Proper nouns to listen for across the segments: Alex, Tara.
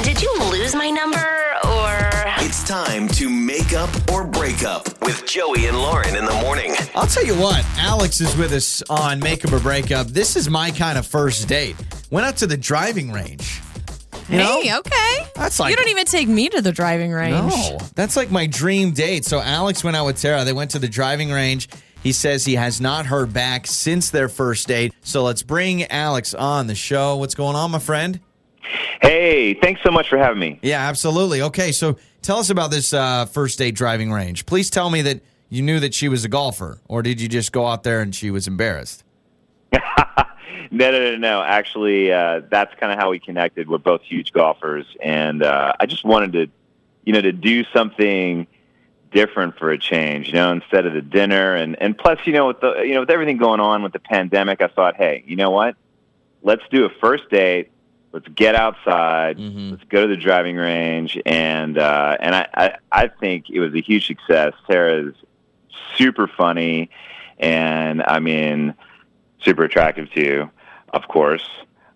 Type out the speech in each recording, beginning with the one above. Did you lose my number or... It's time to make up or break up with Joey and Lauren in the morning. I'll tell you what, Alex is with us on Make Up or Break Up. This is my kind of first date. Went out to the driving range. Hey, okay. That's like, you don't even take me to the driving range. No, that's like my dream date. So Alex went out with Tara. They went to the driving range. He says he has not heard back since their first date. So let's bring Alex on the show. What's going on, my friend? Hey, thanks so much for having me. Yeah, absolutely. Okay, so tell us about this first date driving range. Please tell me that you knew that she was a golfer, or did you just go out there and she was embarrassed? No. Actually, that's kind of how we connected. We're both huge golfers, and I just wanted to, to do something different for a change. Instead of the dinner, and plus, with everything going on with the pandemic, I thought, hey, you know what? Let's do a first date. Let's get outside. Mm-hmm. Let's go to the driving range, and I think it was a huge success. Tara's super funny, and I mean, super attractive too, of course.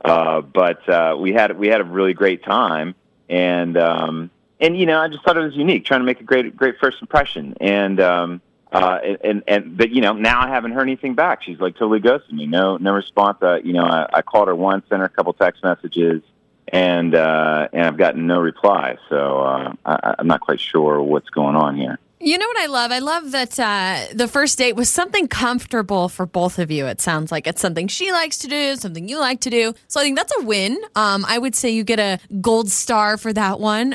But we had a really great time, and I just thought it was unique, trying to make a great first impression, and now I haven't heard anything back. She's like totally ghosted me. No response. I called her once, sent her a couple text messages, and I've gotten no reply. So I'm not quite sure what's going on here. You know what I love? I love that the first date was something comfortable for both of you. It sounds like it's something she likes to do, something you like to do. So I think that's a win. I would say you get a gold star for that one.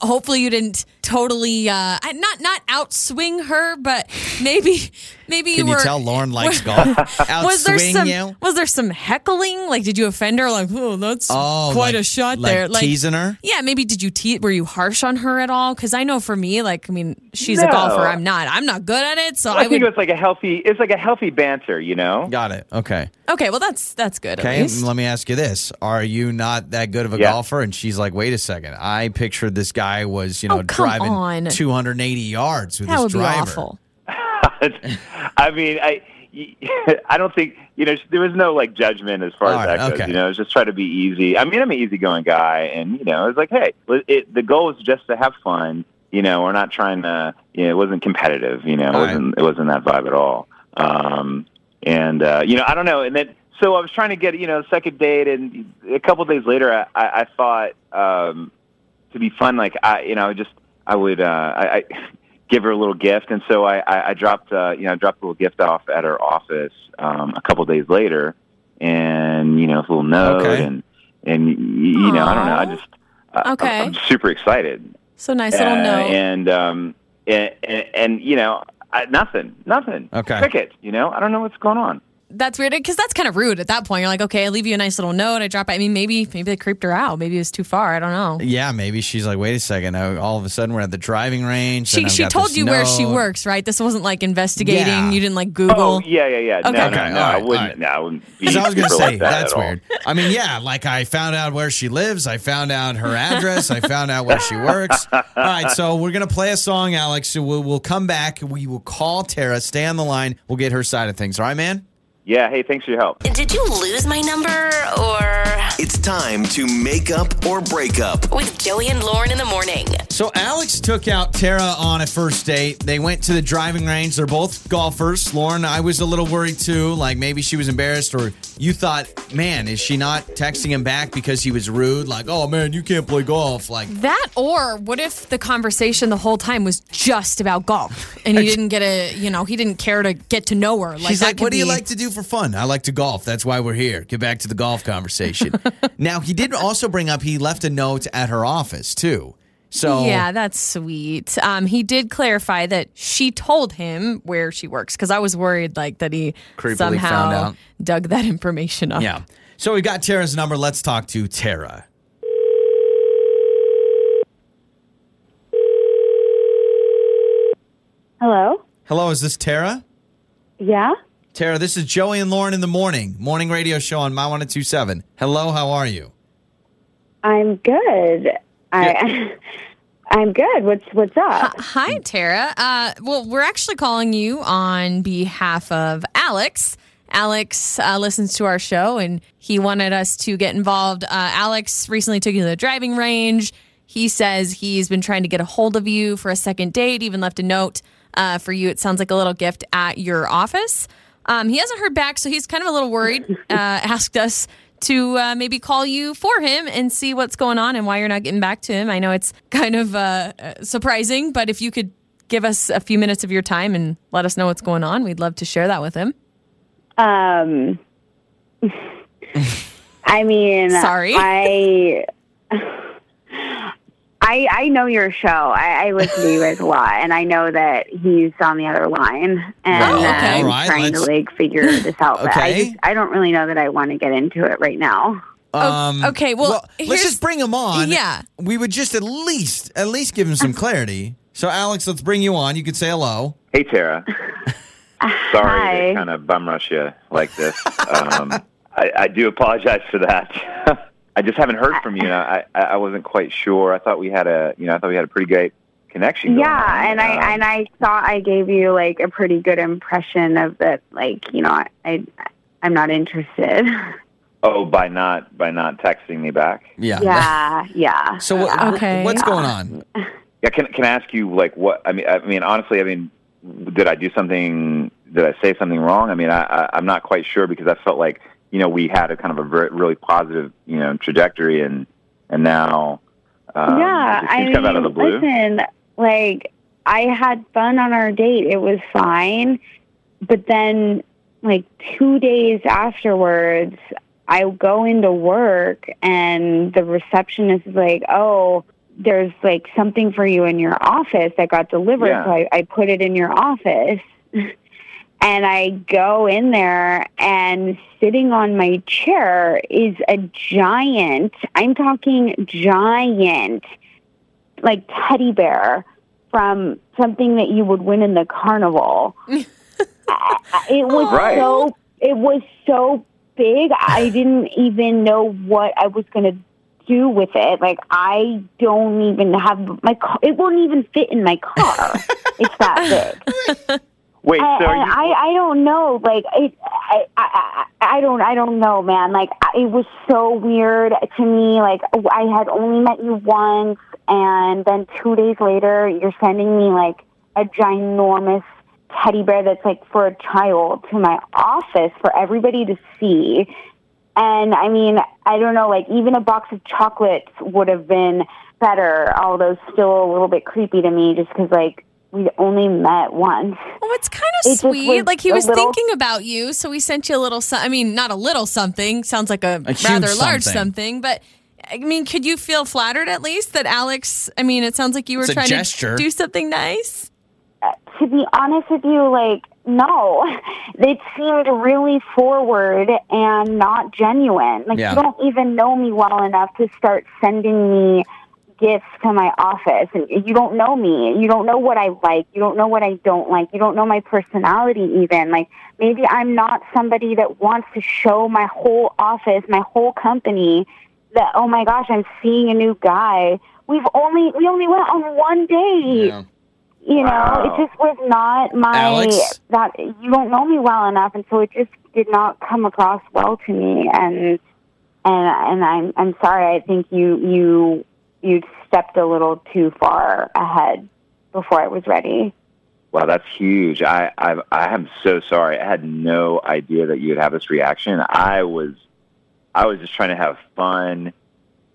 Hopefully you didn't totally not outswing her, but maybe you were. Can you tell Lauren likes golf? Was there some heckling? Like, did you offend her? Like, that's quite a shot there. Like teasing her? Yeah, maybe. Were you harsh on her at all? Because I know for me, she's a golfer. I'm not good at it. So I think it was like a healthy banter, Got it. Okay. Okay. Well, that's good. Okay. At least. Let me ask you this: are you not that good of a golfer? And she's like, wait a second. I pictured this guy was, driving 280 yards with his driver. That would be awful. I don't think there was no judgment as far as that goes. Okay. It was just try to be easy. I mean, I'm an easygoing guy, and it's like, hey, the goal is just to have fun. We're not trying to. It wasn't competitive. It wasn't that vibe at all. I don't know. And then, so I was trying to get second date, and a couple of days later, I thought to be fun, I would give her a little gift, and so I dropped a little gift off at her office a couple of days later, and with a little note, and I don't know. I'm super excited. So nice little note. Nothing. Okay. Cricket, I don't know what's going on. That's weird, because that's kind of rude at that point. You're like, okay, I leave you a nice little note. I drop it. I mean, maybe it creeped her out. Maybe it was too far. I don't know. Yeah, maybe she's like, wait a second. All of a sudden, we're at the driving range. She told you where she works, right? This wasn't like investigating. Yeah. You didn't Google. Oh, yeah. Okay. No, I wouldn't. No, I wouldn't be. I was going to say, that's weird. I mean, yeah, I found out where she lives. I found out her address. I found out where she works. All right, so we're going to play a song, Alex. So we'll come back. We will call Tara. Stay on the line. We'll get her side of things. All right, man? Yeah, hey, thanks for your help. Did you lose my number, or... It's time to make up or break up with Joey and Lauren in the morning. So Alex took out Tara on a first date. They went to the driving range. They're both golfers. Lauren, I was a little worried, too. Maybe she was embarrassed, or you thought, man, is she not texting him back because he was rude? Oh, man, you can't play golf. That, or what if the conversation the whole time was just about golf, and he didn't get he didn't care to get to know her. She's like, what do you like to do for fun? I like to golf. That's why we're here. Get back to the golf conversation. Now, he did also bring up he left a note at her office, too. So yeah, that's sweet. He did clarify that she told him where she works, because I was worried that he somehow dug that information up. Yeah. So we got Tara's number. Let's talk to Tara. Hello? Hello, is this Tara? Yeah. Tara, this is Joey and Lauren in the morning radio show on My 102.7. Hello, how are you? I'm good. I'm good. What's up? Hi, Tara. Well, we're actually calling you on behalf of Alex. Alex listens to our show, and he wanted us to get involved. Alex recently took you to the driving range. He says he's been trying to get a hold of you for a second date, even left a note for you. It sounds like a little gift at your office. He hasn't heard back, so he's kind of a little worried. Asked us to maybe call you for him and see what's going on and why you're not getting back to him. I know it's kind of surprising, but if you could give us a few minutes of your time and let us know what's going on, we'd love to share that with him. I mean, sorry. I know your show. I listen to you guys a lot, and I know that he's on the other line, and I'm trying to figure this out. Okay. But I don't really know that I want to get into it right now. Okay. Well let's just bring him on. Yeah. We would just at least give him some clarity. So, Alex, let's bring you on. You could say hello. Hey, Tara. Sorry to kind of bum rush you like this. I do apologize for that. I just haven't heard from you. I wasn't quite sure. I thought we had a pretty great connection. Yeah, going on. I thought I gave you a pretty good impression of that. I'm not interested. Oh, by not texting me back. Yeah. So what's going on? Yeah, can I ask you what? Honestly, did I do something? Did I say something wrong? I'm not quite sure because I felt like. We had a kind of a really positive, trajectory, and now it just comes out of the blue. Listen, I had fun on our date. It was fine. But then, 2 days afterwards, I go into work, and the receptionist is like, oh, there's, something for you in your office that got delivered, so I put it in your office. And I go in there, and sitting on my chair is a giant, I'm talking giant, teddy bear from something that you would win in the carnival. It was so big, I didn't even know what I was going to do with it. I don't even have my car. It won't even fit in my car. It's that big. Wait, so I don't know. I don't know, man. It was so weird to me. I had only met you once, and then 2 days later, you're sending me a ginormous teddy bear that's for a child to my office for everybody to see. And I don't know. Even a box of chocolates would have been better, although still a little bit creepy to me, just because we only met once. Well, it's kind of sweet. He was thinking about you, so he sent you a little something. Not a little something. Sounds like a rather large something. But, could you feel flattered at least that Alex, it sounds like you were trying to do something nice? To be honest with you, no. It seemed really forward and not genuine. You don't even know me well enough to start sending me gifts to my office. You don't know me. You don't know what I like. You don't know what I don't like. You don't know my personality even. Maybe I'm not somebody that wants to show my whole office, my whole company that, oh my gosh, I'm seeing a new guy. We only went on one date. Yeah. It just was not my, Alex? That you don't know me well enough. And so it just did not come across well to me. And I'm sorry. I think you stepped a little too far ahead before I was ready. Wow, that's huge. I am so sorry. I had no idea that you would have this reaction. I was just trying to have fun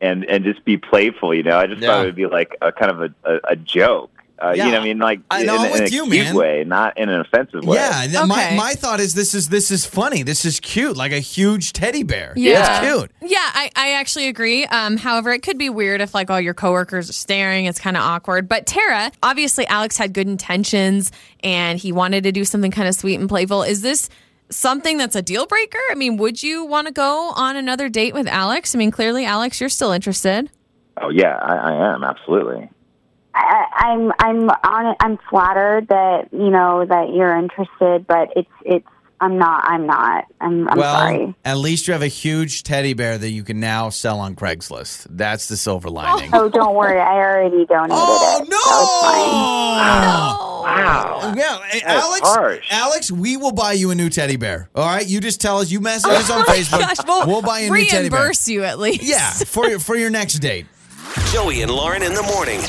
and just be playful. I just thought it would be a kind of a joke. In a cute way, not in an offensive way. Yeah, okay. My thought is this is funny. This is cute, like a huge teddy bear. Yeah, it's cute. Yeah, I actually agree. However, it could be weird if all your coworkers are staring. It's kind of awkward. But Tara, obviously, Alex had good intentions and he wanted to do something kind of sweet and playful. Is this something that's a deal breaker? Would you want to go on another date with Alex? Clearly, Alex, you're still interested. Oh yeah, I am absolutely. I'm flattered that that you're interested, but it's I'm not. I'm sorry. At least you have a huge teddy bear that you can now sell on Craigslist. That's the silver lining. Oh, don't worry. I already donated it. Oh no! So it's fine. No. Wow. Yeah, Alex, we will buy you a new teddy bear. All right, you just tell us. You message us on Facebook. Gosh, we'll buy you a new teddy bear. Reimburse you at least. Yeah, for your next date. Joey and Lauren in the morning.